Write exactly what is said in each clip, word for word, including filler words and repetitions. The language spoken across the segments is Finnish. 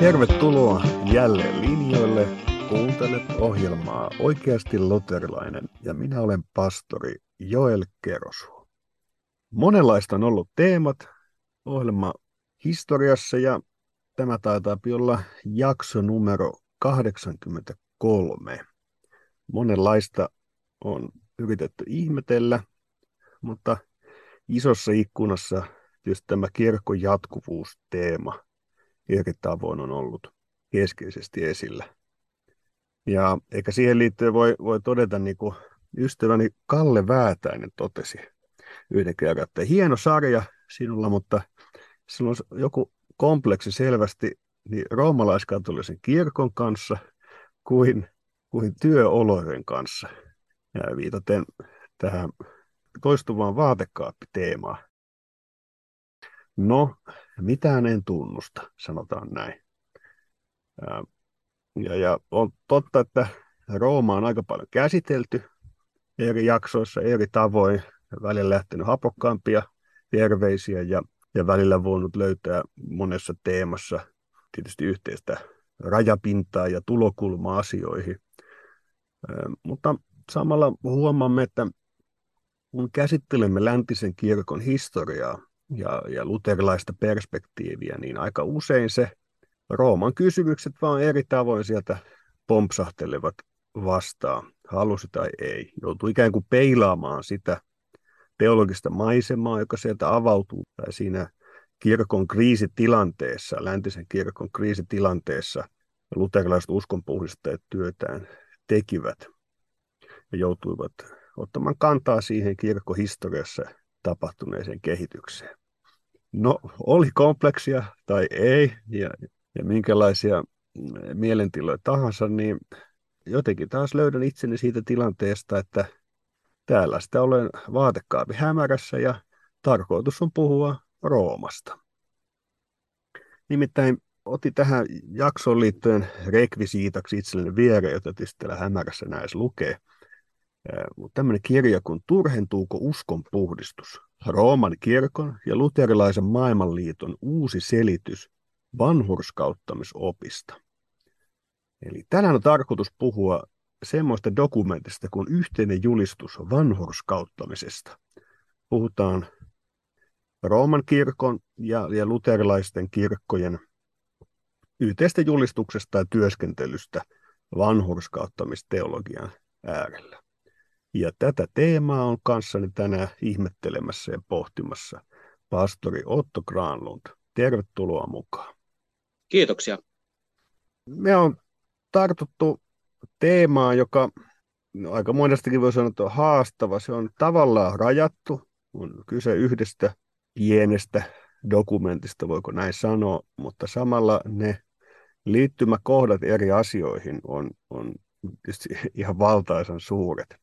Tervetuloa jälleen linjoille. Kuuntelet ohjelmaa Oikeasti Luterilainen ja minä olen pastori Joel Kerosuo. Monenlaista on ollut teemat ohjelma historiassa ja tämä taitaa olla jakso numero kahdeksankymmentäkolme. Monenlaista on yritetty ihmetellä, mutta isossa ikkunassa tietysti tämä kirkon jatkuvuusteema eri tavoin on ollut keskeisesti esillä. Ja eikä siihen liittyen voi, voi todeta, niin kuin ystäväni Kalle Väätäinen totesi yhden kerran, että hieno sarja sinulla, mutta sinulla on joku kompleksi selvästi niin roomalaiskatolisen kirkon kanssa kuin, kuin työolojen kanssa. Ja viitaten tähän toistuvaan vaatekaappi-teemaan. No, mitään en tunnusta, sanotaan näin. Ja, ja on totta, että Rooma on aika paljon käsitelty eri jaksoissa eri tavoin. Välillä lähtenyt hapokkaampia terveisiä ja, ja välillä voinut löytää monessa teemassa tietysti yhteistä rajapintaa ja tulokulmaa asioihin. Mutta samalla huomaamme, että kun käsittelemme läntisen kirkon historiaa, Ja, ja luterilaista perspektiiviä, niin aika usein se Rooman kysymykset vaan eri tavoin sieltä pompsahtelevat vastaan, halusi tai ei. Joutuu ikään kuin peilaamaan sitä teologista maisemaa, joka sieltä avautuu tai siinä kirkon kriisitilanteessa, läntisen kirkon kriisitilanteessa luterilaiset uskonpuhdistajat työtään tekivät ja joutuivat ottamaan kantaa siihen kirkkohistoriassa tapahtuneeseen kehitykseen. No, oli kompleksia tai ei, ja, ja minkälaisia mielentiloja tahansa, niin jotenkin taas löydän itseni siitä tilanteesta, että täällä sitä olen vaatekaapi hämärässä ja tarkoitus on puhua Roomasta. Nimittäin otin tähän jakson liittyen rekvisiitaksi itselleni viereen, jota tietysti täällä hämärässä näes lukee. Tämmöinen kirja kuin Turhentuuko uskonpuhdistus? Rooman kirkon ja luterilaisen maailmanliiton uusi selitys vanhurskauttamisopista. Eli tänään on tarkoitus puhua semmoista dokumentista kuin yhteinen julistus vanhurskauttamisesta. Puhutaan Rooman kirkon ja, ja luterilaisten kirkkojen yhteistä julistuksesta ja työskentelystä vanhurskauttamisteologian äärellä. Ja tätä teemaa on kanssani tänään ihmettelemässä ja pohtimassa pastori Otto Granlund. Tervetuloa mukaan. Kiitoksia. Me on tartuttu teemaan, joka no, aika monestakin voi sanoa, että on haastava. Se on tavallaan rajattu, on kyse yhdestä pienestä dokumentista, voiko näin sanoa, mutta samalla ne liittymäkohdat eri asioihin on, on tietysti ihan valtaisan suuret,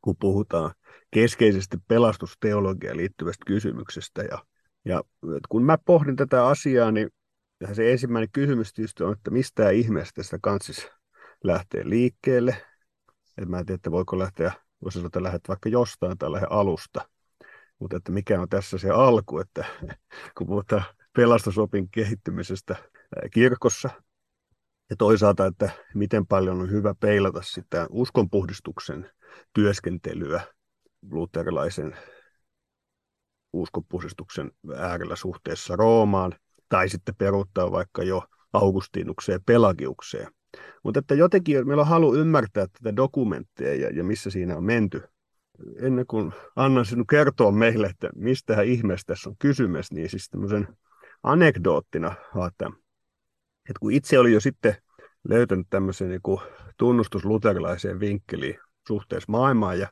kun puhutaan keskeisesti pelastusteologiaan liittyvästä kysymyksestä. Ja, ja kun mä pohdin tätä asiaa, niin se ensimmäinen kysymys tietysti on, että mistä ihmeestä sitä kanssissa lähtee liikkeelle. Et mä en tiedä, että voiko lähteä, voisi sanoa, että lähdet vaikka jostain tai lähde alusta. Mutta että mikä on tässä se alku, että kun puhutaan pelastusopin kehittymisestä kirkossa, ja toisaalta, että miten paljon on hyvä peilata sitä uskonpuhdistuksen työskentelyä luterilaisen uskonpuhdistuksen äärellä suhteessa Roomaan, tai sitten peruuttaa vaikka jo Augustinukseen ja Pelagiukseen. Mutta että jotenkin meillä on halu ymmärtää tätä dokumenttia ja, ja missä siinä on menty. Ennen kuin annan sinun kertoa meille, että mistähän ihmeessä tässä on kysymys, niin siis tämmöisen anekdoottina haetaan. Et kun itse oli jo sitten löytänyt tämmöisen niin kuin tunnustusluterilaiseen vinkkeliin suhteessa maailmaan ja,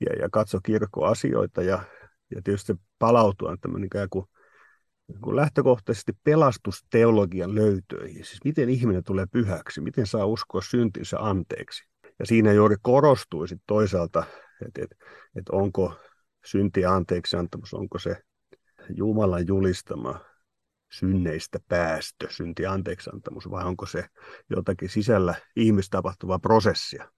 ja, ja katso kirkkoasioita ja, ja tietysti palautua tämmöinen ikään kuin, niin kuin lähtökohtaisesti pelastusteologian löytöihin. Siis miten ihminen tulee pyhäksi, miten saa uskoa syntinsä anteeksi. Ja siinä juuri korostui sitten toisaalta, että et, et onko syntiä anteeksi antamus, onko se Jumalan julistama synneistä päästö, synti anteeksiantamus, vai onko se jotakin sisällä ihmistä tapahtuvaa prosessia.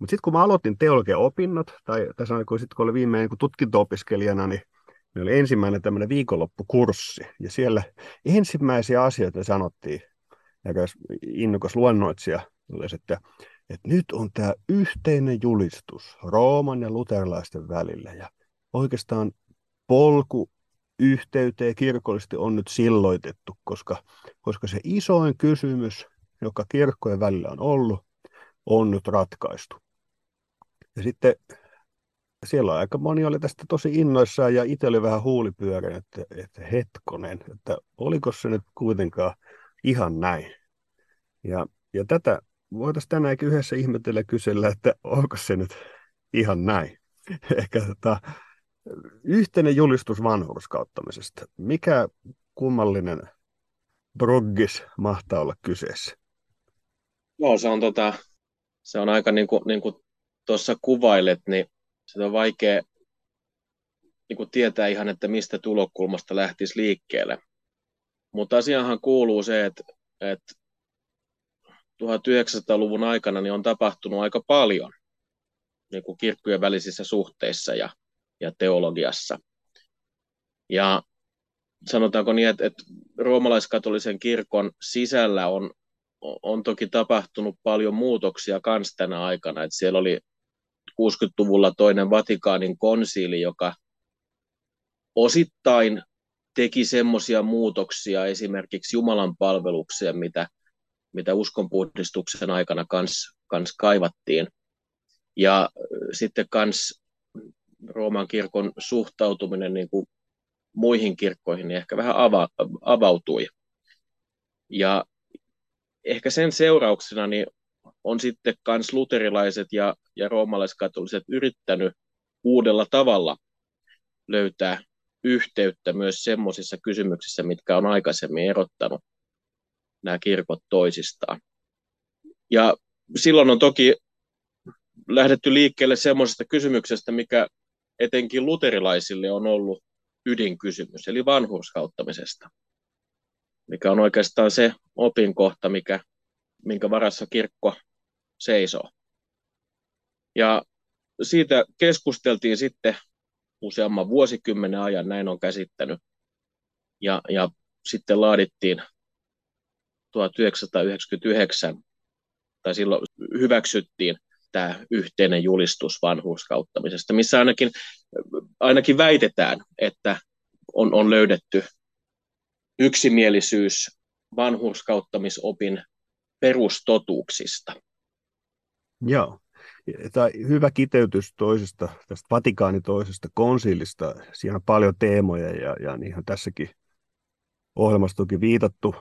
Mutta sitten kun mä aloitin teologian opinnot, tai tässä on, kun, sit, kun olin viimeinen kun tutkinto-opiskelijana, niin meillä oli ensimmäinen tämmöinen viikonloppukurssi, ja siellä ensimmäisiä asioita sanottiin näköis innokas luennoitsija totesi, että, että nyt on tämä yhteinen julistus Rooman ja luterilaisten välillä ja oikeastaan polku yhteyteen kirkollisesti on nyt silloitettu, koska, koska se isoin kysymys, joka kirkkojen välillä on ollut, on nyt ratkaistu. Ja sitten siellä on aika moni oli tästä tosi innoissaan ja itse oli vähän huulipyörän, että, että hetkonen, että oliko se nyt kuitenkaan ihan näin. Ja, ja tätä voitaisiin tänäänkin yhdessä ihmetellä kysellä, että onko se nyt ihan näin. Ehkä tota, yhteinen julistus vanhurskauttamisesta. Mikä kummallinen broggis mahtaa olla kyseessä? Joo, se on, tota, se on aika niin kuin, niin kuin tuossa kuvailet, niin se on vaikea niin kuin tietää ihan, että mistä tulokulmasta lähtisi liikkeelle. Mutta asiahan kuuluu se, että, että tuhatyhdeksänsataaluvun aikana niin on tapahtunut aika paljon niin kuin kirkkojen välisissä suhteissa ja, ja teologiassa. Ja sanotaanko niin, että, että roomalaiskatolisen kirkon sisällä on, on toki tapahtunut paljon muutoksia myös tänä aikana. Että siellä oli kuusikymmentäluvulla toinen Vatikaanin konsiili, joka osittain teki semmoisia muutoksia esimerkiksi Jumalan palvelukseen, mitä, mitä uskonpuhdistuksen aikana kans, kans kaivattiin. Ja sitten kans Rooman kirkon suhtautuminen niin kuin muihin kirkkoihin niin ehkä vähän ava, avautui. Ja ehkä sen seurauksena niin on sitten kans luterilaiset ja, ja roomalaiskatoliset yrittänyt uudella tavalla löytää yhteyttä myös semmoisissa kysymyksissä, mitkä on aikaisemmin erottanut nämä kirkot toisistaan. Ja silloin on toki lähdetty liikkeelle semmoisesta kysymyksestä, mikä etenkin luterilaisille on ollut ydinkysymys, eli vanhurskauttamisesta, mikä on oikeastaan se opinkohta, mikä, minkä varassa kirkko seisoo. Ja siitä keskusteltiin sitten useamman vuosikymmenen ajan, näin on käsittänyt. Ja, ja sitten laadittiin tuhatyhdeksänsataayhdeksänkymmentäyhdeksän, tai silloin hyväksyttiin tämä yhteinen julistus vanhurskauttamisesta, missä ainakin, ainakin väitetään, että on, on löydetty yksimielisyys vanhurskauttamisopin perustotuuksista. Joo. Tämä hyvä kiteytys toisesta, tästä Vatikaanin toisesta konsiilista. Siinä on paljon teemoja ja, ja niihin tässäkin ohjelmassa toki viitattu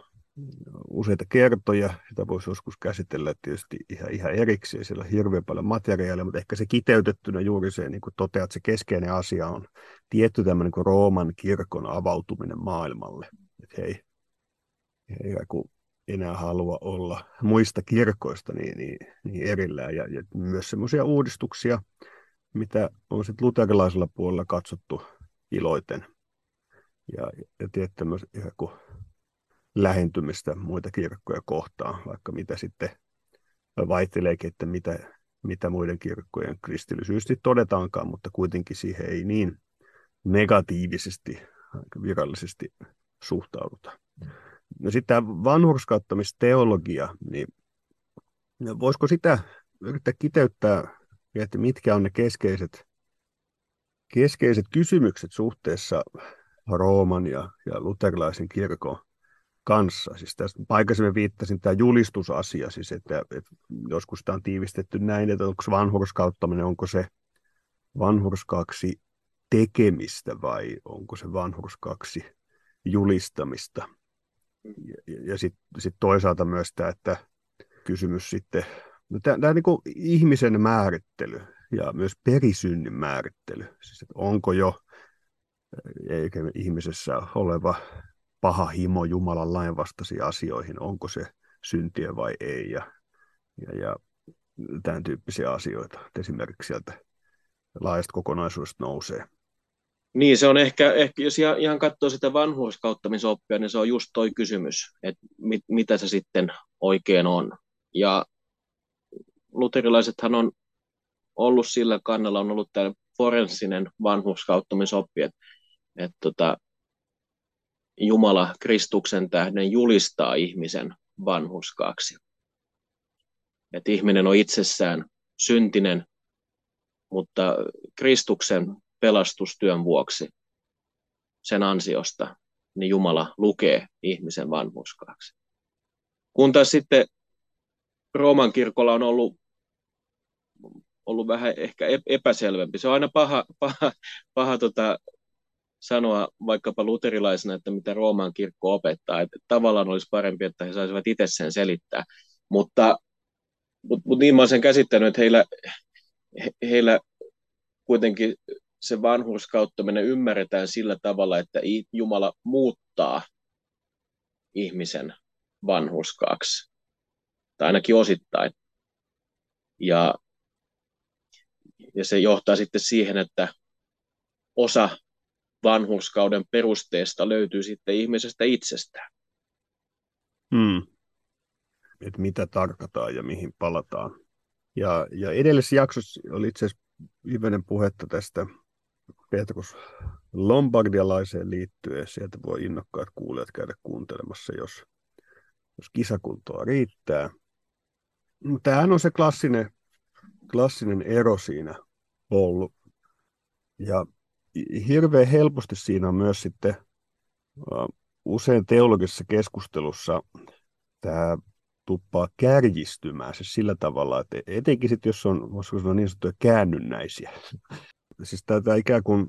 useita kertoja. Sitä voisi joskus käsitellä tietysti ihan, ihan erikseen. Siellä on hirveän paljon materiaalia, mutta ehkä se kiteytettynä juuri se, niin kuin toteat, se keskeinen asia on tietty tämmöinen kuin Rooman kirkon avautuminen maailmalle. Että hei, hei kun enää halua olla muista kirkoista niin, niin, niin erillään. Ja, ja myös semmoisia uudistuksia, mitä on sitten luterilaisella puolella katsottu iloiten. Ja, ja tietty myös lähentymistä muita kirkkoja kohtaan, vaikka mitä sitten vaihteleekin, että mitä, mitä muiden kirkkojen kristillisyys todetaankaan, mutta kuitenkin siihen ei niin negatiivisesti, aika virallisesti suhtaudutaan. No sitten tämä vanhurskauttamisteologia, niin voisiko sitä yrittää kiteyttää, että mitkä on ne keskeiset, keskeiset kysymykset suhteessa Rooman ja, ja luterilaisen kirkon kanssa? Siis tässä aikaisemmin viittasin tämä julistusasia, siis että, että joskus tämä on tiivistetty näin, että onko se vanhurskauttaminen, onko se vanhurskaaksi tekemistä vai onko se vanhurskaaksi julistamista? Ja, ja sitten sit toisaalta myös tämä, että kysymys sitten, no tämä niinku ihmisen määrittely ja myös perisynnin määrittely, siis että onko jo eikä ihmisessä oleva paha himo Jumalan lainvastaisiin asioihin, onko se syntiä vai ei ja, ja, ja tämän tyyppisiä asioita, että esimerkiksi sieltä laajasta kokonaisuudesta nousee. Niin, se on ehkä, ehkä jos ihan katsoo sitä vanhurskauttamisoppia, niin se on just toi kysymys, että mit, mitä se sitten oikein on. Ja luterilaisethan on ollut sillä kannalla, on ollut tämä forenssinen vanhurskauttamisoppi, että, että tota, Jumala Kristuksen tähden julistaa ihmisen vanhurskaaksi. Että ihminen on itsessään syntinen, mutta Kristuksen pelastustyön vuoksi, sen ansiosta, niin Jumala lukee ihmisen vanhurskaaksi. Kun taas sitten Rooman kirkolla on ollut, ollut vähän ehkä epäselvempi. Se on aina paha, paha, paha tota, sanoa vaikkapa luterilaisena, että mitä Rooman kirkko opettaa. Että tavallaan olisi parempi, että he saisivat itse sen selittää. Mutta, mutta, mutta niin mä olen sen käsittänyt, että heillä, he, heillä kuitenkin se vanhurskauttaminen ymmärretään sillä tavalla, että Jumala muuttaa ihmisen vanhurskaaksi. Tai ainakin osittain. Ja, ja se johtaa sitten siihen, että osa vanhurskauden perusteesta löytyy sitten ihmisestä itsestään. Hmm. Et mitä tarkataan ja mihin palataan. Ja, ja edellisessä jaksossa oli itse asiassa hivenen puhetta tästä Petrus Lombardialaiseen liittyen. Sieltä voi innokkaat kuulijat käydä kuuntelemassa, jos, jos kisakuntoa riittää. Tämähän on se klassinen, klassinen ero siinä ollut. Ja hirveän helposti siinä on myös sitten uh, usein teologisessa keskustelussa tämä tuppaa kärjistymään siis sillä tavalla, että etenkin sitten, jos on, voisiko sanoa niin sanottuja käännynnäisiä. Siis tämä ikään kuin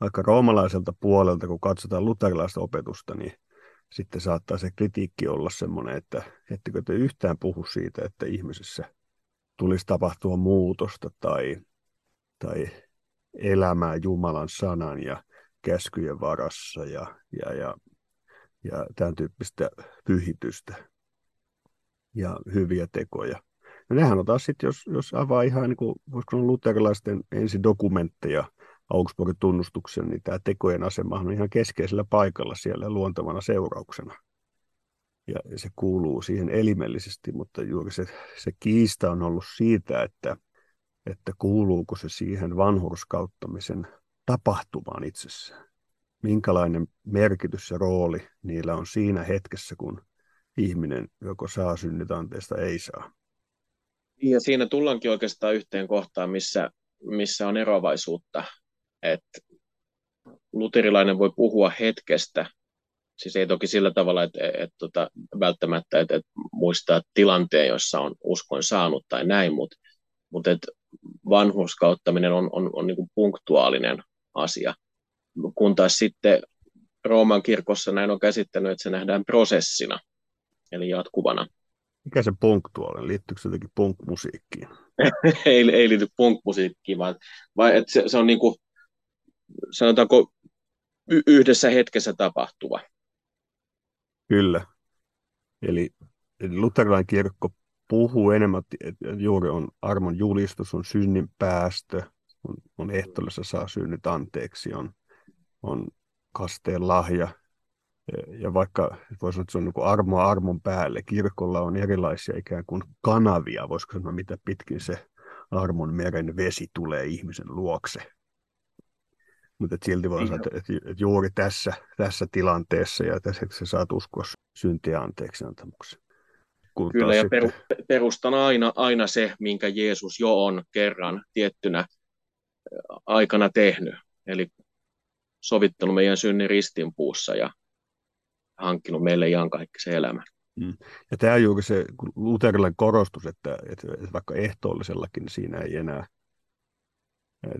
vaikka roomalaiselta puolelta, kun katsotaan luterilaista opetusta, niin sitten saattaa se kritiikki olla semmoinen, että ettekö te yhtään puhu siitä, että ihmisessä tulisi tapahtua muutosta tai, tai elämää Jumalan sanan ja käskyjen varassa ja, ja, ja, ja tämän tyyppistä pyhitystä ja hyviä tekoja. No nehän on taas sitten, jos, jos avaa ihan niin kuin, voisiko sanoa luterilaisten ensi dokumentteja, Augsburgin tunnustuksen, niin tämä tekojen asemahan on ihan keskeisellä paikalla siellä luontevana seurauksena. Ja se kuuluu siihen elimellisesti, mutta juuri se, se kiista on ollut siitä, että, että kuuluuko se siihen vanhurskauttamisen tapahtumaan itsessään. Minkälainen merkitys ja rooli niillä on siinä hetkessä, kun ihminen joko saa synnit anteesta, ei saa. Ja siinä tullaankin oikeastaan yhteen kohtaan, missä, missä on eroavaisuutta. Että luterilainen voi puhua hetkestä, siis ei toki sillä tavalla, että, että, että välttämättä että, että muistaa tilanteen, jossa on uskon saanut tai näin, mutta, mutta että vanhurskauttaminen on, on, on niin kuin punktuaalinen asia. Kun taas sitten Rooman kirkossa näin on käsittänyt, että se nähdään prosessina, eli jatkuvana. Mikä se punktuaalinen? Liittyykö se jotenkin punk-musiikkiin? ei, ei liity punk-musiikkiin, vaan, vaan että se, se on niin kuin, sanotaanko, yhdessä hetkessä tapahtuva. Kyllä. Eli luterilainen kirkko puhuu enemmän, että juuri on armon julistus, on synnin päästö, on, on ehtoollissa saa synnit anteeksi, on, on kasteen lahja. Ja vaikka voi sanoa, että se on niin kuin armoa armon päälle, kirkolla on erilaisia ikään kuin kanavia, voisiko sanoa, mitä pitkin se armon meren vesi tulee ihmisen luokse. Mutta silti voi sanoa, että juuri tässä, tässä tilanteessa ja tässä hetkessä saat uskoa syntiä anteeksi antamuksi. Kun kyllä, ja sitten perustana aina, aina se, minkä Jeesus jo on kerran tiettynä aikana tehnyt. Eli sovittanut meidän synnin ristinpuussa ja hankkinut meille iankaikkisen elämän. Mm. Ja tämä on juuri se luterilainen korostus, että, että vaikka ehtoollisellakin siinä ei enää,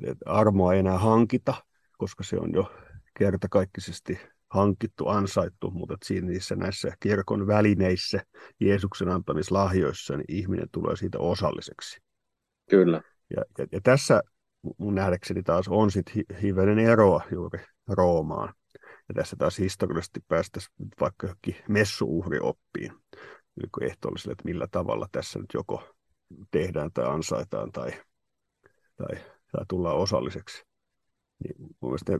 että armoa ei enää hankita, koska se on jo kertakaikkisesti hankittu, ansaittu, mutta siinä niissä näissä kirkon välineissä, Jeesuksen antamissa lahjoissa, niin ihminen tulee siitä osalliseksi. Kyllä. Ja, ja, ja tässä mun nähdäkseni taas on sitten hivenen eroa juuri Roomaan. Ja tässä taas historiallisesti päästäisiin vaikka johonkin messuuhrioppiin, eli ehtoolliselle, että millä tavalla tässä nyt joko tehdään tai ansaitaan tai, tai, tai tullaan osalliseksi. Niin mun mielestä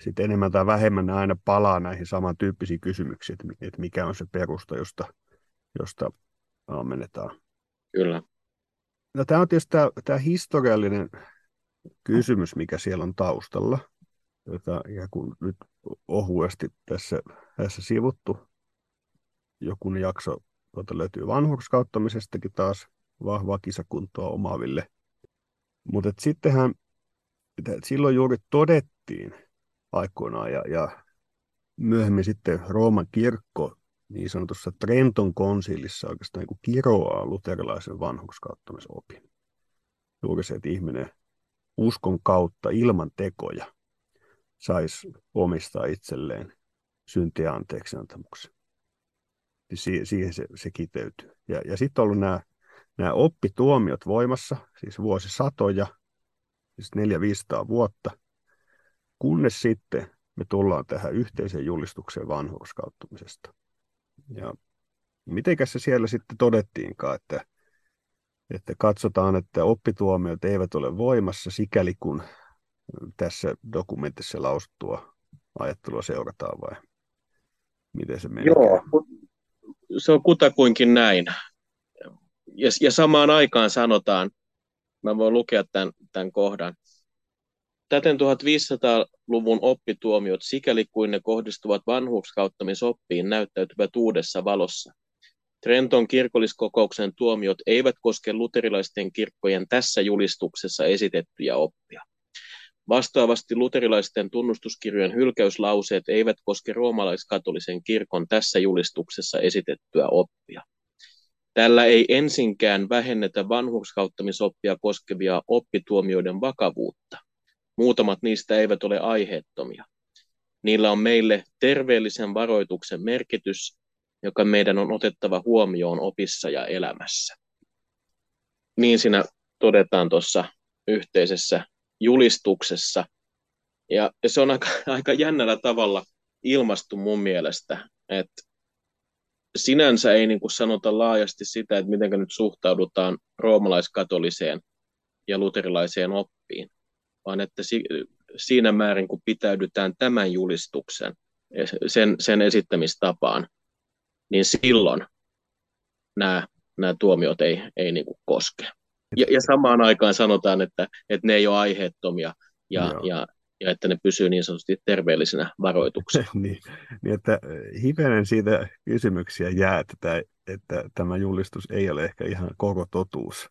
sitten enemmän tai vähemmän aina palaa näihin samantyyppisiin kysymyksiin, että mikä on se perusta, josta, josta ammennetaan. Kyllä. No, tämä on tietysti tämä, tämä historiallinen kysymys, mikä siellä on taustalla, jota ikään kuin nyt ohuesti tässä, tässä sivuttu. joku jakso tuota löytyy vanhurskauttamisestakin taas vahvaa kisakuntoa omaaville. Mutta sittenhän silloin juuri todettiin aikoinaan ja, ja myöhemmin sitten Rooman kirkko niin sanotussa Trenton konsilissa oikeastaan niin kiroaa luterilaisen vanhurskauttamisopin. Juuri se, että ihminen uskon kautta ilman tekoja saisi omistaa itselleen syntiä anteeksi antamuksen. Si- siihen se, se kiteytyy. Ja, ja sitten on ollut nämä, nämä oppituomiot voimassa, siis vuosisatoja, siis neljä-viisisataa vuotta, kunnes sitten me tullaan tähän yhteiseen julistukseen vanhurskauttumisesta. Ja mitenkäs se siellä sitten todettiinkaan, että, että katsotaan, että oppituomiot eivät ole voimassa sikäli kun tässä dokumentissa lausuttua ajattelua seurataan vai miten se menee? Joo, se on kutakuinkin näin. Ja, ja samaan aikaan sanotaan, mä voin lukea tämän, tämän kohdan. Täten tuhatviisisataaluvun oppituomiot, sikäli kuin ne kohdistuvat vanhurskauttamisoppiin, näyttäytyvät uudessa valossa. Trenton kirkolliskokouksen tuomiot eivät koske luterilaisten kirkkojen tässä julistuksessa esitettyjä oppia. Vastaavasti luterilaisten tunnustuskirjojen hylkäyslauseet eivät koske roomalaiskatolisen kirkon tässä julistuksessa esitettyä oppia. Tällä ei ensinkään vähennetä vanhurskauttamisoppia koskevia oppituomioiden vakavuutta. Muutamat niistä eivät ole aiheettomia. Niillä on meille terveellisen varoituksen merkitys, joka meidän on otettava huomioon opissa ja elämässä. Niin siinä todetaan tuossa yhteisessä julistuksessa. Ja se on aika, aika jännällä tavalla ilmastu mun mielestä, että sinänsä ei niin kuin sanota laajasti sitä, että miten nyt suhtaudutaan roomalaiskatoliseen ja luterilaiseen oppiin, vaan että si- siinä määrin, kun pitäydytään tämän julistuksen, sen, sen esittämistapaan, niin silloin nämä, nämä tuomiot ei, ei niin kuin koske. Ja, ja samaan aikaan sanotaan, että, että ne ei ole aiheettomia ja, ja, ja että ne pysyy niin sanotusti terveellisenä varoituksena. niin, niin, että hivenen siitä kysymyksiä jää, että, että tämä julistus ei ole ehkä ihan koko totuus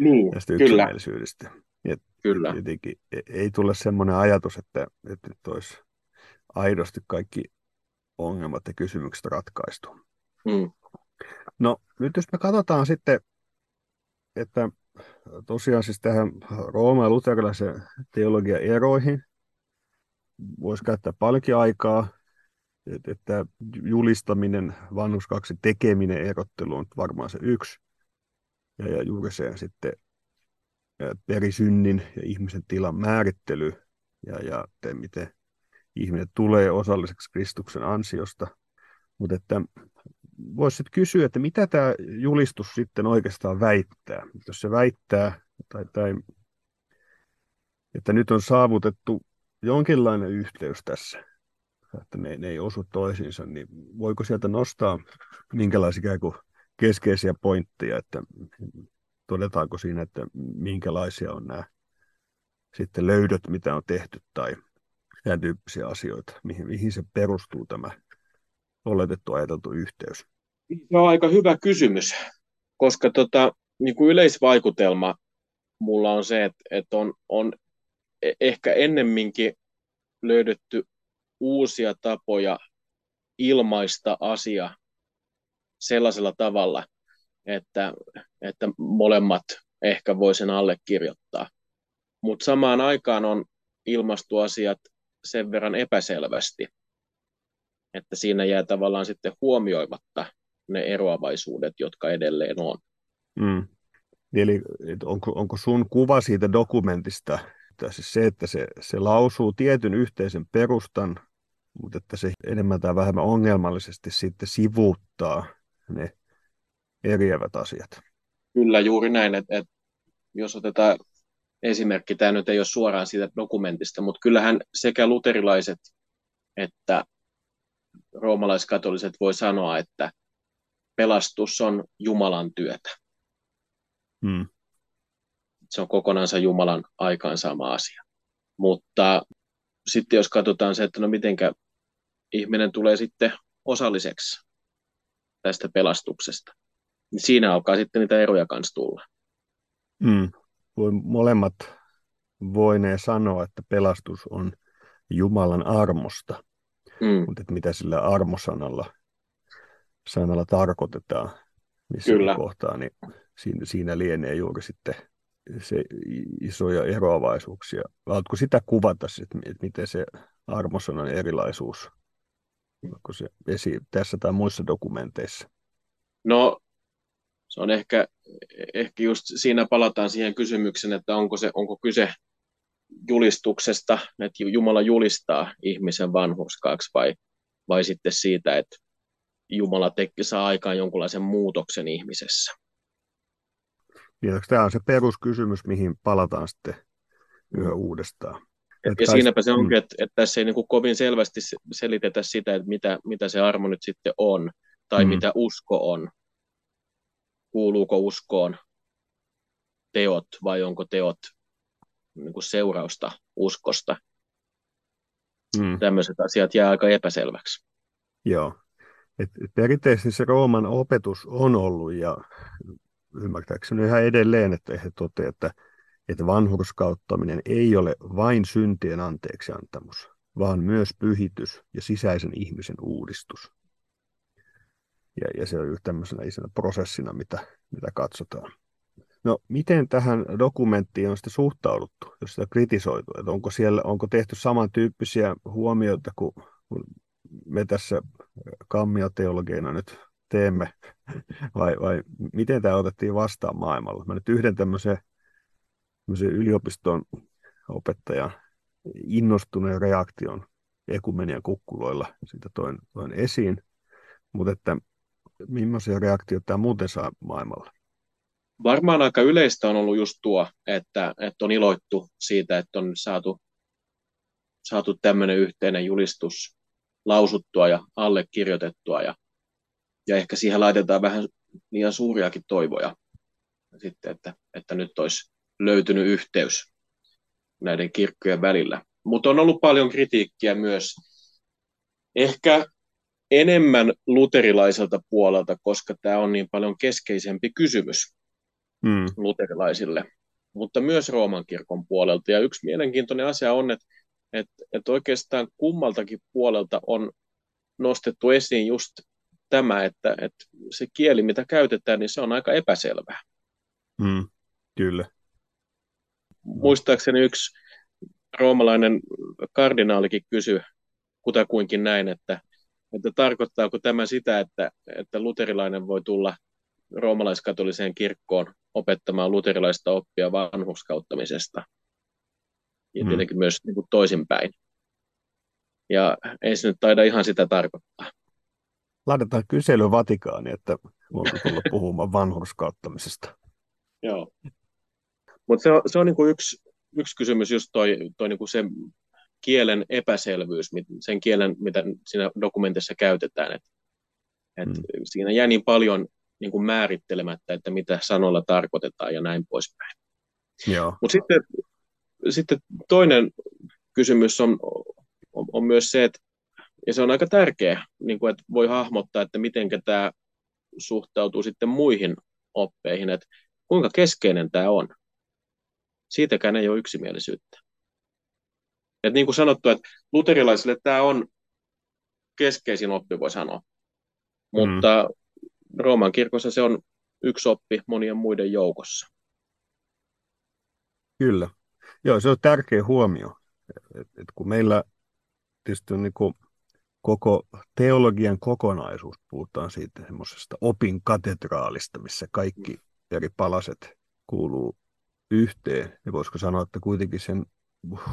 niin, tästä yksimielisyydestä. Että kyllä. Jotenkin ei tule semmoinen ajatus, että, että nyt olisi aidosti kaikki ongelmat ja kysymykset ratkaistu. Mm. No nyt jos me katsotaan sitten, että tosiaan siis tähän Rooman ja luterilaisen teologian eroihin voisi käyttää paljonkin aikaa, että julistaminen, vanhurskaudeksi tekeminen, erottelu on varmaan se yksi, ja juuri se sitten perisynnin ja ihmisen tilan määrittely, ja, ja te, miten ihminen tulee osalliseksi Kristuksen ansiosta, mutta että voisi sitten kysyä, että mitä tämä julistus sitten oikeastaan väittää. Jos se väittää, tai, tai, että nyt on saavutettu jonkinlainen yhteys tässä, että ne, ne ei osu toisiinsa, niin voiko sieltä nostaa minkälaisia keskeisiä pointteja, että todetaanko siinä, että minkälaisia on nämä sitten löydöt, mitä on tehty, tai tämän tyyppisiä asioita, mihin, mihin se perustuu tämä oletettu ajateltu yhteys? Se on aika hyvä kysymys, koska tota, niin kuin yleisvaikutelma mulla on se, että, että on, on ehkä ennemminkin löydetty uusia tapoja ilmaista asia sellaisella tavalla, että, että molemmat ehkä voi sen allekirjoittaa. Mutta samaan aikaan on ilmaistu asiat sen verran epäselvästi, että siinä jää tavallaan sitten huomioimatta ne eroavaisuudet, jotka edelleen on. Mm. Eli onko, onko sun kuva siitä dokumentista, että siis se, että se, se lausuu tietyn yhteisen perustan, mutta että se enemmän tai vähemmän ongelmallisesti sitten sivuuttaa ne eriävät asiat? Kyllä, juuri näin. Että, että jos otetaan esimerkki, tämä nyt ei ole suoraan siitä dokumentista, mutta kyllähän sekä luterilaiset että roomalaiskatoliset voi sanoa, että pelastus on Jumalan työtä. Hmm. Se on kokonaansa Jumalan aikaansaama asia. Mutta sitten jos katsotaan se, että no mitenkä ihminen tulee sitten osalliseksi tästä pelastuksesta. Siinä alkaa sitten niitä eroja kanssa tulla. Mm. Voi molemmat voineen sanoa, että pelastus on Jumalan armosta, mm. mutta mitä sillä armosanalla sanalla tarkoitetaan missä kohtaa, niin siinä, siinä lienee juuri sitten se isoja eroavaisuuksia. Haluatko sitä kuvata, että miten se armosanan erilaisuus, onko se esi- tässä tai muissa dokumenteissa? No, se on ehkä, ehkä just siinä palataan siihen kysymykseen, että onko, se, onko kyse julistuksesta, että Jumala julistaa ihmisen vanhurskaaksi vai, vai sitten siitä, että Jumala tekee, saa aikaan jonkunlaisen muutoksen ihmisessä. Tämä on se peruskysymys, mihin palataan sitten yhä uudestaan. Ja taisi... siinäpä se onkin, että, että tässä ei niin kuin kovin selvästi selitetä sitä, että mitä, mitä se armo nyt sitten on tai mm. mitä usko on. Kuuluuko uskoon teot vai onko teot niin kuin seurausta uskosta? Mm. Tämmöiset asiat jää aika epäselväksi. Joo. Et perinteisesti se Rooman opetus on ollut, ja ymmärtääkseni ihan edelleen, että he toteavat, että, että vanhurskauttaminen ei ole vain syntien anteeksiantamus, vaan myös pyhitys ja sisäisen ihmisen uudistus. Ja, ja se on juuri tämmöisenä isänä prosessina, mitä, mitä katsotaan. No, miten tähän dokumenttiin on sitten suhtauduttu, jos sitä on kritisoitu? Että onko siellä onko tehty samantyyppisiä huomioita kuin me tässä kammioteologeina nyt teemme, vai, vai miten tämä otettiin vastaan maailmalla? Mä nyt yhden tämmöisen, tämmöisen yliopiston opettajan innostuneen reaktion ekumenian kukkuloilla siitä toin, toin esiin, mutta että millaisia reaktioita tämä muuten saa maailmalla? Varmaan aika yleistä on ollut just tuo, että, että on iloittu siitä, että on saatu, saatu tämmöinen yhteinen julistus lausuttua ja allekirjoitettua, ja, ja ehkä siihen laitetaan vähän liian suuriakin toivoja, sitten, että, että nyt olisi löytynyt yhteys näiden kirkkojen välillä. Mutta on ollut paljon kritiikkiä myös ehkä enemmän luterilaiselta puolelta, koska tämä on niin paljon keskeisempi kysymys mm. luterilaisille, mutta myös Rooman kirkon puolelta. Ja yksi mielenkiintoinen asia on, että Että et oikeastaan kummaltakin puolelta on nostettu esiin just tämä, että et se kieli, mitä käytetään, niin se on aika epäselvää. Mm, kyllä. Muistaakseni yksi roomalainen kardinaalikin kysyi kutakuinkin näin, että, että tarkoittaako tämä sitä, että, että luterilainen voi tulla roomalaiskatoliseen kirkkoon opettamaan luterilaista oppia vanhurskauttamisesta. Ja tietenkin hmm. myös niin kuin toisinpäin. Ja ei se nyt taida ihan sitä tarkoittaa. Laitetaan kysely Vatikaaniin, että voiko tulla puhumaan vanhurskauttamisesta. Joo. Mutta se on, se on niin kuin yksi, yksi kysymys, just toi, toi niin kuin se kielen epäselvyys, sen kielen, mitä siinä dokumentissa käytetään. Et, et hmm. Siinä jää niin paljon niin kuin määrittelemättä, että mitä sanoilla tarkoitetaan ja näin poispäin. Mutta sitten... Sitten toinen kysymys on, on, on myös se, että, ja se on aika tärkeä, niin kuin, että voi hahmottaa, että miten tämä suhtautuu sitten muihin oppeihin, että kuinka keskeinen tämä on. Siitäkään ei ole yksimielisyyttä. Et niin kuin sanottu, että luterilaisille tämä on keskeisin oppi, voi sanoa, mm. mutta Rooman kirkossa se on yksi oppi monien muiden joukossa. Kyllä. Joo, se on tärkeä huomio, että kun meillä tietysti on niin kuin koko teologian kokonaisuus, puhutaan siitä semmoisesta opin katedraalista, missä kaikki eri palaset kuuluu yhteen, ja voisiko sanoa, että kuitenkin sen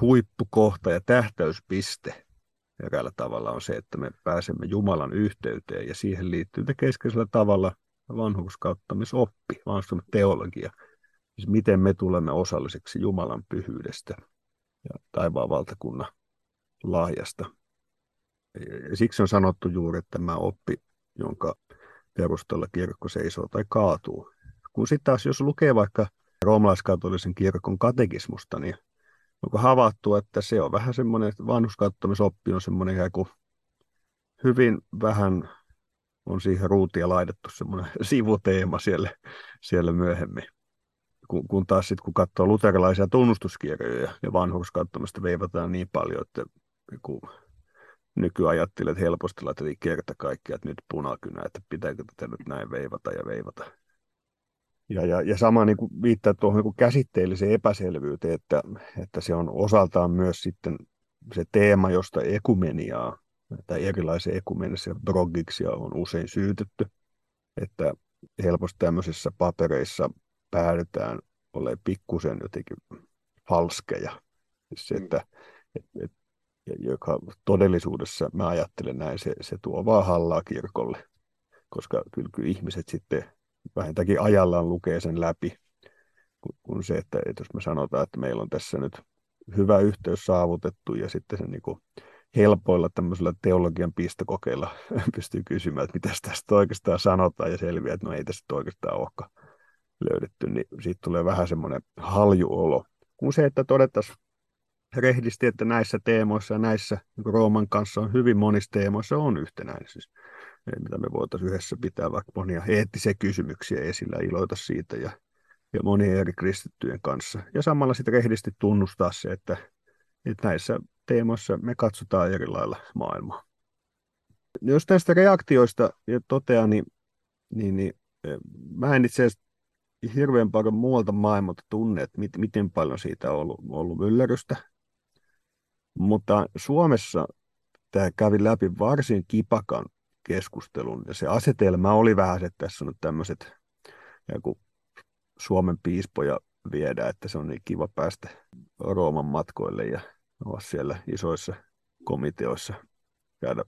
huippukohta ja tähtäyspiste eräällä tavalla on se, että me pääsemme Jumalan yhteyteen, ja siihen liittyy keskeisellä tavalla vanhurskauttamisoppi, vanhurskauttamisteologia. Miten me tulemme osalliseksi Jumalan pyhyydestä ja taivaan valtakunnan lahjasta. Ja siksi on sanottu juuri, että tämä oppi, jonka perusteella kirkko seisoo tai kaatuu. Kun sitten taas, jos lukee vaikka roomalaiskatolisen kirkon katekismusta, niin onko havaittu, että se on vähän semmoinen, että vanhurskauttamisoppi on semmoinen kuin hyvin vähän on siihen ruutia laitettu semmoinen sivuteema siellä, siellä myöhemmin. Kun, kun taas sitten kun katsoo luterilaisia tunnustuskirjoja ja vanhurskauttamista veivataan niin paljon, että kun nykyajattelet helposti laitetaan kerta kaikkiaan, että nyt punakynä, että pitääkö tätä nyt näin veivata ja veivata. Ja, ja, ja sama niin kuin viittaa tuohon niin käsitteelliseen epäselvyyteen, että, että se on osaltaan myös sitten se teema, josta ekumeniaa tai erilaisia ekumenisia brogiksia on usein syytetty, että helposti tämmöisissä papereissa päädytään olemaan pikkusen jotenkin falskeja, se, että, et, et, joka todellisuudessa mä ajattelen näin, se, se tuo vaan hallaa kirkolle, koska kyllä, kyllä ihmiset sitten vähintäänkin ajallaan lukee sen läpi, kun se, että, että jos me sanotaan, että meillä on tässä nyt hyvä yhteys saavutettu ja sitten se niin kuin helpoilla tämmöisellä teologian pistokokeilla pystyy kysymään, että mitäs tästä oikeastaan sanotaan ja selviää, että no ei tästä oikeastaan olekaan löydetty, niin siitä tulee vähän semmoinen haljuolo. Kun se, että todettaisiin rehdisti, että näissä teemoissa ja näissä niin Rooman kanssa on hyvin monissa teemoissa on yhtenäisyys, mitä me voitaisiin yhdessä pitää vaikka monia eettisiä kysymyksiä esillä, iloita siitä ja, ja monien eri kristittyjen kanssa. Ja samalla sitten rehdisti tunnustaa se, että, että näissä teemoissa me katsotaan eri lailla maailmaa. Jos näistä reaktioista toteaa, niin, niin, niin mä en itse asiassa hirveän paljon muualta maailmalta tunne, että mit, miten paljon siitä on ollut, ollut yllärystä. Mutta Suomessa tämä kävi läpi varsin kipakan keskustelun, ja se asetelma oli vähän se, että tässä on nyt tämmöiset, kun Suomen piispoja viedään, että se on niin kiva päästä Rooman matkoille ja olla siellä isoissa komiteoissa, käydä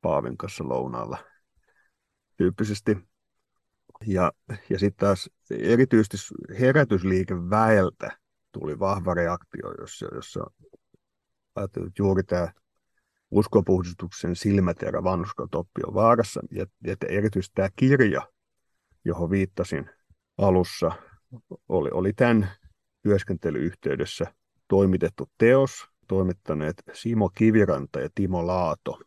paavin kanssa lounaalla tyyppisesti. Ja, ja sitten taas erityisesti herätysliikeväeltä tuli vahva reaktio, jossa, jossa ajattelin, juuri tämä uskonpuhdistuksen silmäterä vanhurskautoppi on vaarassa. Ja, ja erityisesti tämä kirja, johon viittasin alussa, oli, oli tämän työskentely-yhteydessä toimitettu teos, toimittaneet Simo Kiviranta ja Timo Laato.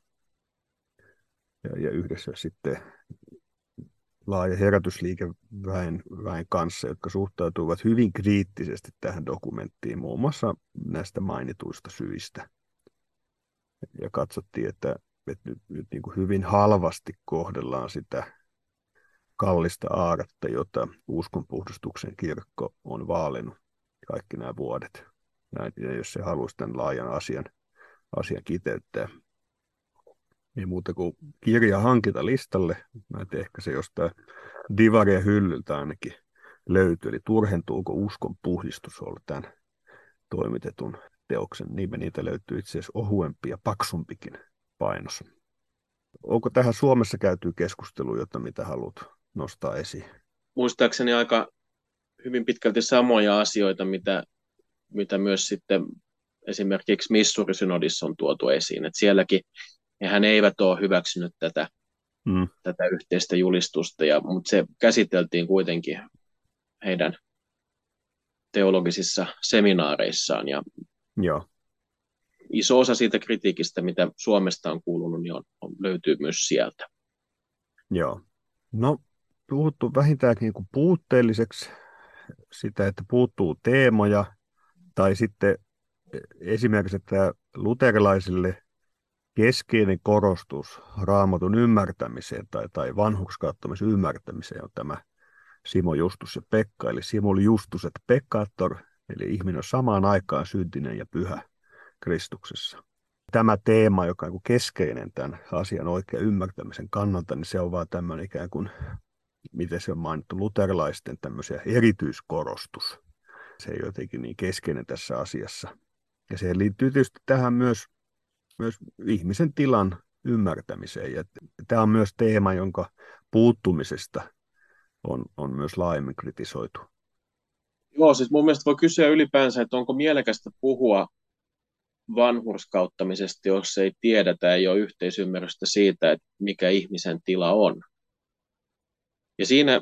Ja, ja yhdessä sitten laaja herätysliikeväen väen kanssa, jotka suhtautuivat hyvin kriittisesti tähän dokumenttiin, muun muassa näistä mainituista syistä. Ja katsottiin, että, että nyt, nyt niin kuin hyvin halvasti kohdellaan sitä kallista aarretta, jota uskonpuhdistuksen kirkko on vaalinut kaikki nämä vuodet. Näin, ja jos se haluaisi tämän laajan asian, asian kiteyttää. Ei muuta kuin kirja hankintalistalle. Mä en tiedä, ehkä se jostain divarien hyllyltä ainakin löytyy. Eli Turhentuuko uskonpuhdistus on ollut tämän toimitetun teoksen nimen. Niitä löytyy itse asiassa ohuempi ja paksumpikin painos. Onko tähän Suomessa käytyä keskustelua, jota mitä haluat nostaa esiin? Muistaakseni aika hyvin pitkälti samoja asioita, mitä, mitä myös sitten esimerkiksi Missouri-synodissa on tuotu esiin. Et sielläkin hän eivät ole hyväksynyt tätä, mm. tätä yhteistä julistusta, ja, mutta se käsiteltiin kuitenkin heidän teologisissa seminaareissaan. Ja Joo. Iso osa siitä kritiikistä, mitä Suomesta on kuulunut, niin on, on, löytyy myös sieltä. Joo. No, puhuttu vähintäänkin niin kuin puutteelliseksi sitä, että puuttuu teemoja, tai sitten esimerkiksi että luterilaisille keskeinen korostus Raamatun ymmärtämiseen tai, tai vanhurskauttamisen ymmärtämiseen on tämä Simo Justus ja Pekka, eli Simul Justus et Peccator, eli ihminen on samaan aikaan syntinen ja pyhä Kristuksessa. Tämä teema, joka on keskeinen tämän asian oikean ymmärtämisen kannalta, niin se on vaan tämmöinen ikään kuin, miten se on mainittu, luterilaisten tämmöisiä erityiskorostus. Se ei jotenkin niin keskeinen tässä asiassa. Ja se liittyy tietysti tähän myös myös ihmisen tilan ymmärtämiseen. Ja tämä on myös teema, jonka puuttumisesta on, on myös laajemmin kritisoitu. Joo, siis mun mielestä voi kysyä ylipäänsä, että onko mielekästä puhua vanhurskauttamisesta, jos ei tiedetä, ei ole yhteisymmärrystä siitä, että mikä ihmisen tila on. Ja siinä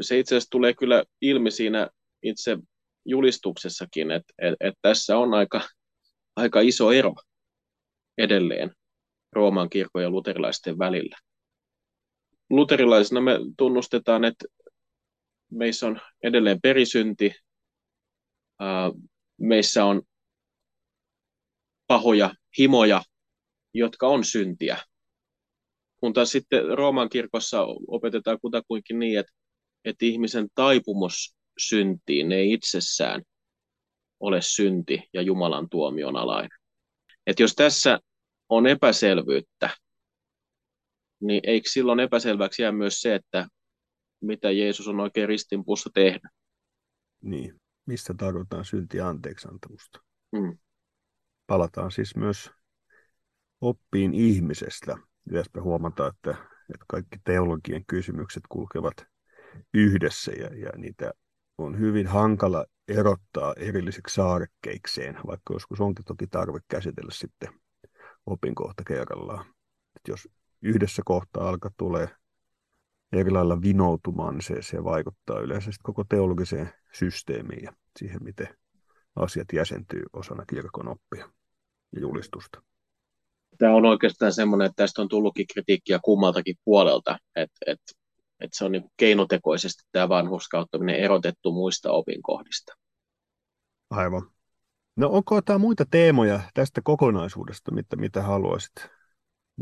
se itse asiassa tulee kyllä ilmi siinä itse julistuksessakin, että, että tässä on aika, aika iso ero edelleen Rooman kirkon ja luterilaisten välillä. luterilaisena me tunnustetaan, että meissä on edelleen perisynti, meissä on pahoja himoja, jotka on syntiä. Kun taas sitten Rooman kirkossa opetetaan kutakuinkin niin, että, että ihmisen taipumus syntiin ei itsessään ole synti ja Jumalan tuomion alainen. Että jos tässä on epäselvyyttä, niin eikö silloin epäselväksi jää myös se, että mitä Jeesus on oikein ristinpuussa tehnyt? Niin, mistä tarvitaan syntiä anteeksiantamusta? Mm. Palataan siis myös oppiin ihmisestä. Yleensä huomataan, että, että kaikki teologian kysymykset kulkevat yhdessä ja, ja niitä on hyvin hankala erottaa erilliseksi saarekkeikseen, vaikka joskus onkin toki tarve käsitellä sitten opinkohta kerrallaan. Et jos yhdessä kohtaa alkaa tulee eri lailla vinoutumaan, niin se, se vaikuttaa yleensä koko teologiseen systeemiin ja siihen, miten asiat jäsentyy osana kirkon oppia ja julistusta. Tämä on oikeastaan semmoinen, että tästä on tullutkin kritiikkiä kummaltakin puolelta, että, että, että se on niin keinotekoisesti tämä vanhurskauttaminen erotettu muista opinkohdista. Aivan. No onko jotain muita teemoja tästä kokonaisuudesta, mitä, mitä haluaisit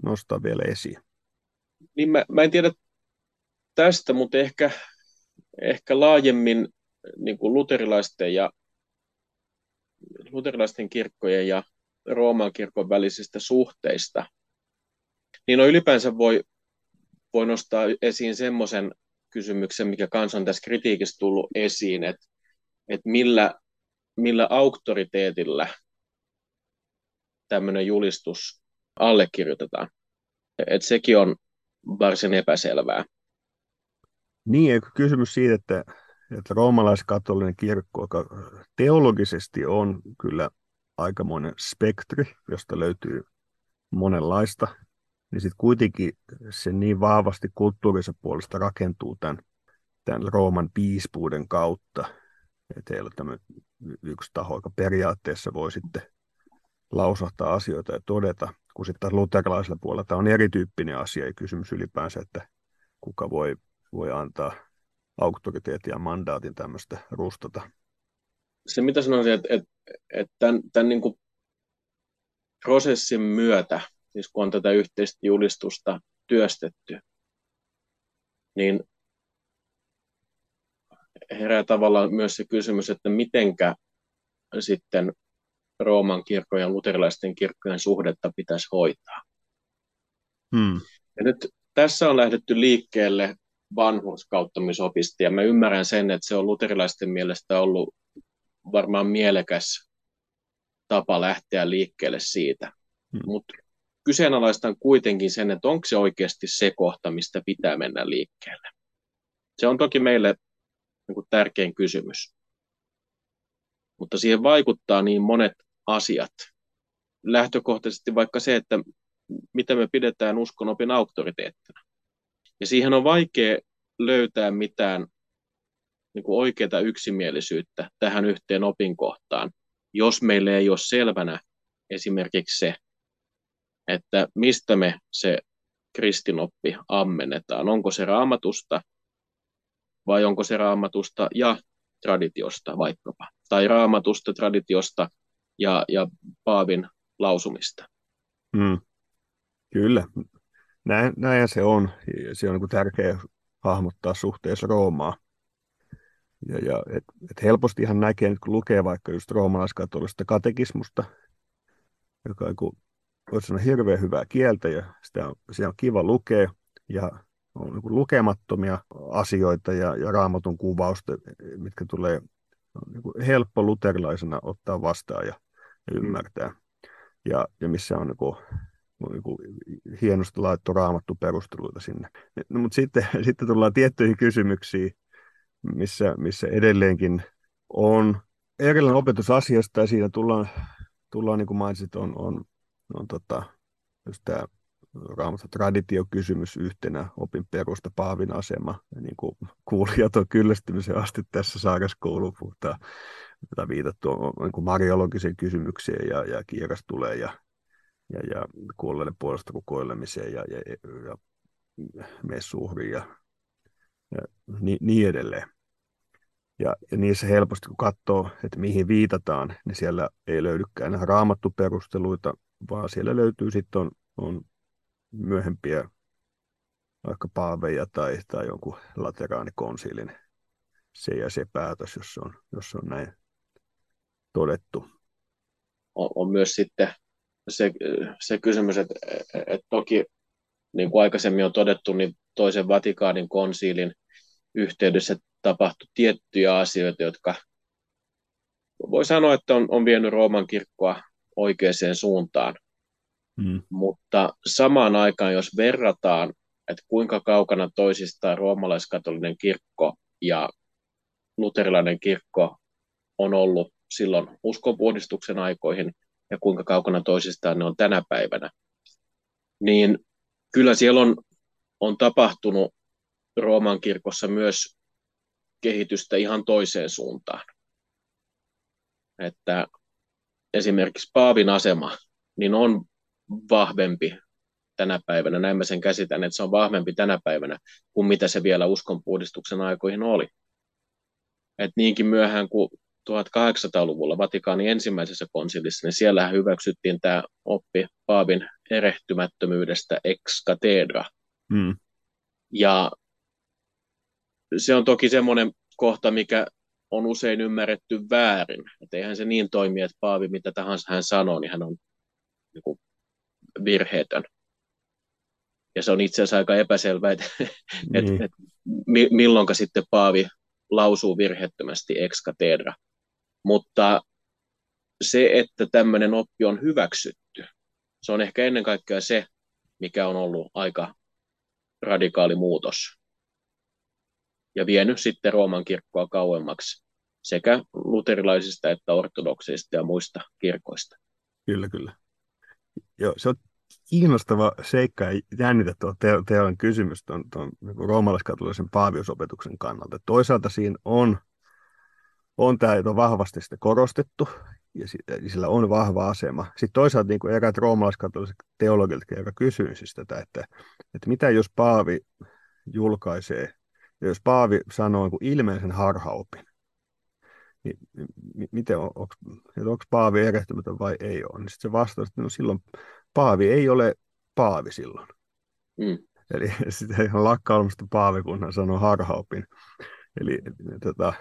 nostaa vielä esiin? Niin mä, mä en tiedä tästä, mutta ehkä, ehkä laajemmin niin kuin luterilaisten ja luterilaisten kirkkojen ja Rooman kirkon välisistä suhteista, niin no ylipäänsä voi, voi nostaa esiin semmoisen kysymyksen, mikä kanssa on tässä kritiikissä tullut esiin, että, että millä, millä auktoriteetillä tämmöinen julistus allekirjoitetaan. Että sekin on varsin epäselvää. Niin, eikö kysymys siitä, että, että roomalaiskatolinen kirkko, joka teologisesti on kyllä aikamoinen spektri, josta löytyy monenlaista, niin sitten kuitenkin se niin vahvasti kulttuurisen puolesta rakentuu tämän, tämän Rooman piispuuden kautta. Että heillä on tämmöinen yksi taho, joka periaatteessa voi sitten lausahtaa asioita ja todeta, kun sitten luterilaisella puolella tämä on erityyppinen asia ja kysymys ylipäänsä, että kuka voi, voi antaa auktoriteetin ja mandaatin tämmöistä rustata. Se mitä sanoisin, että, että, että tämän, tämän niin kuin prosessin myötä, siis kun on tätä yhteistä julistusta työstetty, niin herää tavallaan myös se kysymys, että mitenkä sitten Rooman kirkon ja luterilaisten kirkkojen suhdetta pitäisi hoitaa. Hmm. Ja nyt tässä on lähdetty liikkeelle vanhurskauttamisopista, ja mä ymmärrän sen, että se on luterilaisten mielestä ollut varmaan mielekäs tapa lähteä liikkeelle siitä. Hmm. Mutta kyseenalaistan kuitenkin sen, että onko se oikeasti se kohta, mistä pitää mennä liikkeelle. Se on toki meille niin kuin tärkein kysymys. Mutta siihen vaikuttaa niin monet asiat. Lähtökohtaisesti vaikka se, että mitä me pidetään uskonopin auktoriteettina. Ja siihen on vaikea löytää mitään niin kuin oikeaa yksimielisyyttä tähän yhteen opinkohtaan, jos meillä ei ole selvänä esimerkiksi se, että mistä me se kristinoppi ammennetaan. Onko se Raamatusta vai onko se Raamatusta ja traditiosta vaikkapa, tai Raamatusta, traditiosta ja, ja paavin lausumista. Mm. Kyllä, Näin, näinhän se on. Se on niin kuin tärkeää hahmottaa suhteessa Roomaa. Ja, ja, et, et helposti ihan näkee, kun lukee vaikka just roomalaiskatolista katekismusta, joka on hirveän hyvää kieltä ja sitä on, sitä on kiva lukea ja on niin kuin lukemattomia asioita ja, ja Raamatun kuvausta, mitkä tulee niin kuin helppo luterilaisena ottaa vastaan ja, ja ymmärtää. Ja, ja missä on niin kuin, niin kuin hienosti laittu Raamattu perusteluita sinne. No, mutta sitten, sitten tullaan tiettyihin kysymyksiin, missä, missä edelleenkin on erilainen opetus asiasta, ja siinä tullaan, tullaan niin kuin mainitsit, on, on, on tota, just tämä Raamatun traditiokysymys yhtenä opin perusta, paavin asema, ja niin kuin kuulijat on kyllästymisen asti tässä sairaskouluun puhutaan, mitä viitattu on niin kuin mariologisiin kysymyksiin, ja, ja kiiras tulee, ja, ja, ja kuolleille puolesta rukoilemiseen, ja, ja, ja messuuhriin ja, ja niin, niin edelleen. Ja, ja niissä helposti, kun katsoo, että mihin viitataan, niin siellä ei löydykään enää raamattuperusteluita, vaan siellä löytyy sitten on, on myöhempiä vaikka paaveja tai, tai jonkun lateraanikonsiilin se ja se päätös, jos on, jos on näin todettu. On, on myös sitten se, se kysymys, että, että toki niin kuin aikaisemmin on todettu, niin toisen Vatikaanin konsiilin yhteydessä tapahtui tiettyjä asioita, jotka voi sanoa, että on, on vienyt Rooman kirkkoa oikeaan suuntaan. Mm. Mutta samaan aikaan, jos verrataan, että kuinka kaukana toisistaan roomalaiskatolinen kirkko ja luterilainen kirkko on ollut silloin uskonpuhdistuksen aikoihin ja kuinka kaukana toisistaan ne on tänä päivänä, niin kyllä siellä on, on tapahtunut Rooman kirkossa myös kehitystä ihan toiseen suuntaan. Että esimerkiksi paavin asema niin on vahvempi tänä päivänä, näin mä sen käsitän, että se on vahvempi tänä päivänä kuin mitä se vielä uskonpuhdistuksen aikoihin oli. Et niinkin myöhään kuin tuhatkahdeksansataaluvulla Vatikaanin ensimmäisessä konsilissa, niin siellähän hyväksyttiin tämä oppi paavin erehtymättömyydestä ex cathedra. Mm. Ja se on toki semmoinen kohta, mikä on usein ymmärretty väärin. Että eihän se niin toimi, että paavi mitä tahansa hän sanoo, niin hän on niin kuin virheetön. Ja se on itse asiassa aika epäselvä, että mm. et, et, milloinka sitten paavi lausuu virheettömästi ex cathedra. Mutta se, että tämmöinen oppi on hyväksytty, se on ehkä ennen kaikkea se, mikä on ollut aika radikaali muutos. Ja vienyt sitten Rooman kirkkoa kauemmaksi sekä luterilaisista että ortodoksista ja muista kirkoista. Kyllä, kyllä. Joo, se on kiinnostava seikka ja jännitä tuo teidän kysymys tuon, tuon niin roomalaiskatolisen paaviosopetuksen kannalta. Toisaalta siinä on, on tämä, jota on vahvasti sitä korostettu ja sillä on vahva asema. Sitten toisaalta niin kuin eräät roomalaiskatoliset teologilta, joka kysyy siis tätä, että, että mitä jos paavi julkaisee, ja jos paavi sanoo niin ilmeisen harhaopin, niin miten on, onko, onko paavi erehtymätön vai ei ole, niin sitten se vastaa, että no silloin paavi ei ole paavi silloin. Mm. Eli sitä ihan lakkaa olemasta paavi, kun hän sanoo harhaopin. Eli, tota,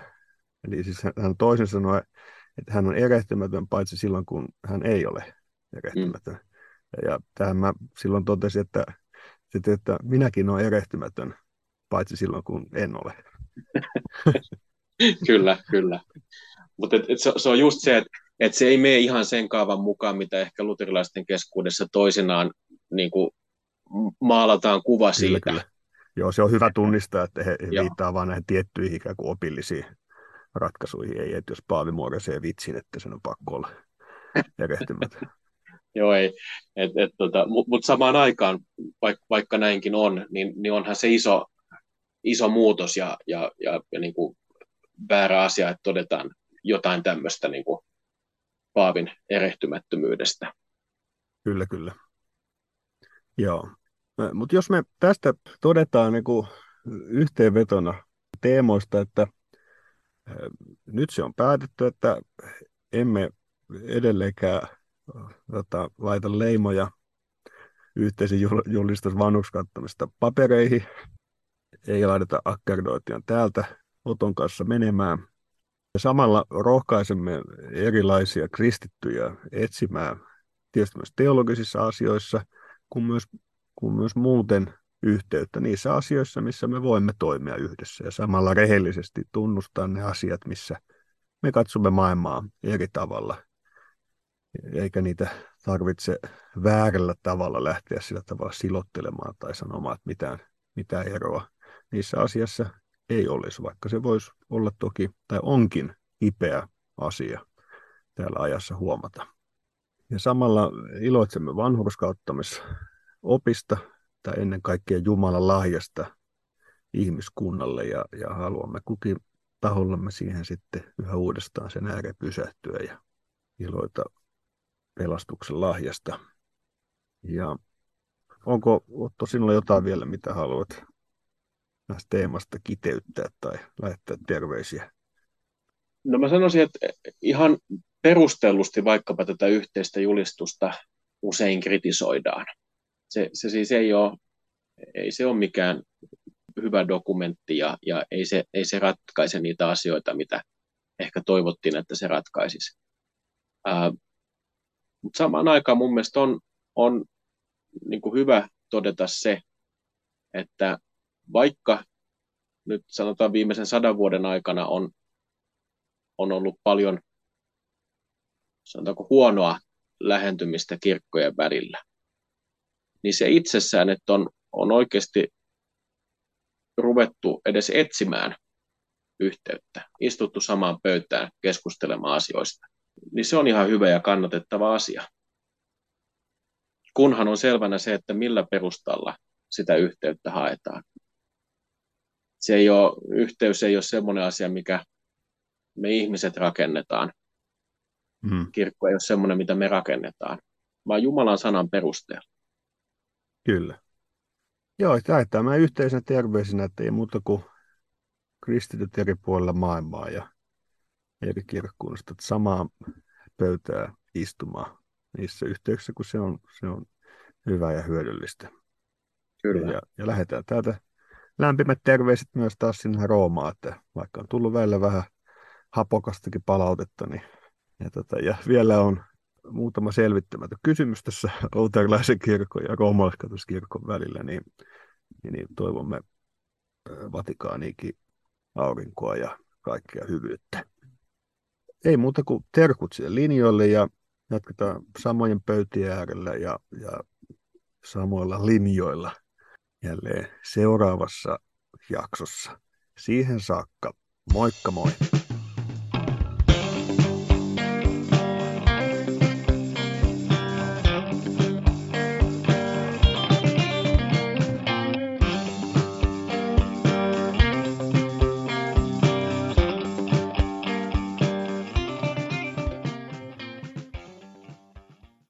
eli siis hän toisen sanoo, että hän on erehtymätön paitsi silloin, kun hän ei ole erehtymätön. Mm. Ja tähän mä silloin totesin, että, että, että minäkin olen erehtymätön paitsi silloin, kun en ole. Kyllä, kyllä. Mutta se, se on just se, että et se ei mene ihan sen kaavan mukaan, mitä ehkä luterilaisten keskuudessa toisinaan niin kuin maalataan kuva siitä. Kyllä, kyllä. Joo, se on hyvä tunnistaa, että he, he viittaa vaan näihin tiettyihin ikään kuin opillisiin ratkaisuihin. Ei, että jos paavi muokaisee vitsin, että sen on pakko olla erehtymätön. Joo, ei. Et, et, tota, Mutta mut samaan aikaan, vaikka, vaikka näinkin on, niin, niin onhan se iso, iso muutos ja, ja, ja, ja niin kuin väärä asia, että todetaan jotain tämmöistä niin kuin paavin erehtymättömyydestä. Kyllä, kyllä. Joo. Mutta jos me tästä todetaan niin kuin yhteenvetona teemoista, että nyt se on päätetty, että emme edelleenkään tota, laita leimoja yhteisen julistus vanhurskattomista papereihin, ei laiteta akkerdoition täältä Oton kanssa menemään. Ja samalla rohkaisemme erilaisia kristittyjä etsimään tietysti myös teologisissa asioissa, kuin myös, kuin myös muuten yhteyttä niissä asioissa, missä me voimme toimia yhdessä. Ja samalla rehellisesti tunnustaa ne asiat, missä me katsomme maailmaa eri tavalla, eikä niitä tarvitse väärällä tavalla lähteä sillä tavalla silottelemaan tai sanomaan, että mitään, mitään eroa niissä asiassa ei olisi, vaikka se voisi olla toki, tai onkin kipeä asia täällä ajassa huomata. Ja samalla iloitsemme vanhurskauttamisopista, tai ennen kaikkea Jumalan lahjasta ihmiskunnalle, ja, ja haluamme kukin tahollamme siihen sitten yhä uudestaan sen ääreen pysähtyä ja iloita pelastuksen lahjasta. Ja Onko Otto sinulla jotain vielä, mitä haluat näistä teemasta kiteyttää tai lähettää terveisiä? No mä sanoisin, että ihan perustellusti vaikkapa tätä yhteistä julistusta usein kritisoidaan. Se, se siis ei ole, ei se ole mikään hyvä dokumentti ja, ja ei, se, ei se ratkaise niitä asioita, mitä ehkä toivottiin, että se ratkaisisi. Ää, mutta samaan aikaan mun mielestä on, on niin kuin hyvä todeta se, että vaikka nyt sanotaan viimeisen sadan vuoden aikana on, on ollut paljon sanotaanko huonoa lähentymistä kirkkojen välillä, niin se itsessään, että on, on oikeasti ruvettu edes etsimään yhteyttä, istuttu samaan pöytään keskustelemaan asioista, niin se on ihan hyvä ja kannatettava asia. Kunhan on selvänä se, että millä perustalla sitä yhteyttä haetaan. Se ei ole, yhteys ei ole semmoinen asia, mikä me ihmiset rakennetaan. Mm. Kirkko ei ole semmoinen, mitä me rakennetaan, vaan Jumalan sanan perusteella. Kyllä. Joo, tämä yhteisenä terveisinä, että ei muuta kuin kristityt eri puolilla maailmaa ja eri kirkkuunnasta, että samaa pöytää istumaan niissä yhteyksissä, kun se on, se on hyvä ja hyödyllistä. Kyllä. Ja, ja lähdetään täältä lämpimät terveiset myös taas sinne Roomaan, että vaikka on tullut välillä vähän hapokastakin palautetta, niin, ja, tota, ja vielä on muutama selvittämätön kysymys tässä luterilaisen kirkon ja roomalaiskatoliskirkon välillä, niin, niin toivomme Vatikaaniinkin aurinkoa ja kaikkea hyvyyttä. Ei muuta kuin terkut siellä linjoille ja jatketaan samojen pöytien äärellä ja, ja samoilla linjoilla jälleen seuraavassa jaksossa. Siihen saakka, moikka moi!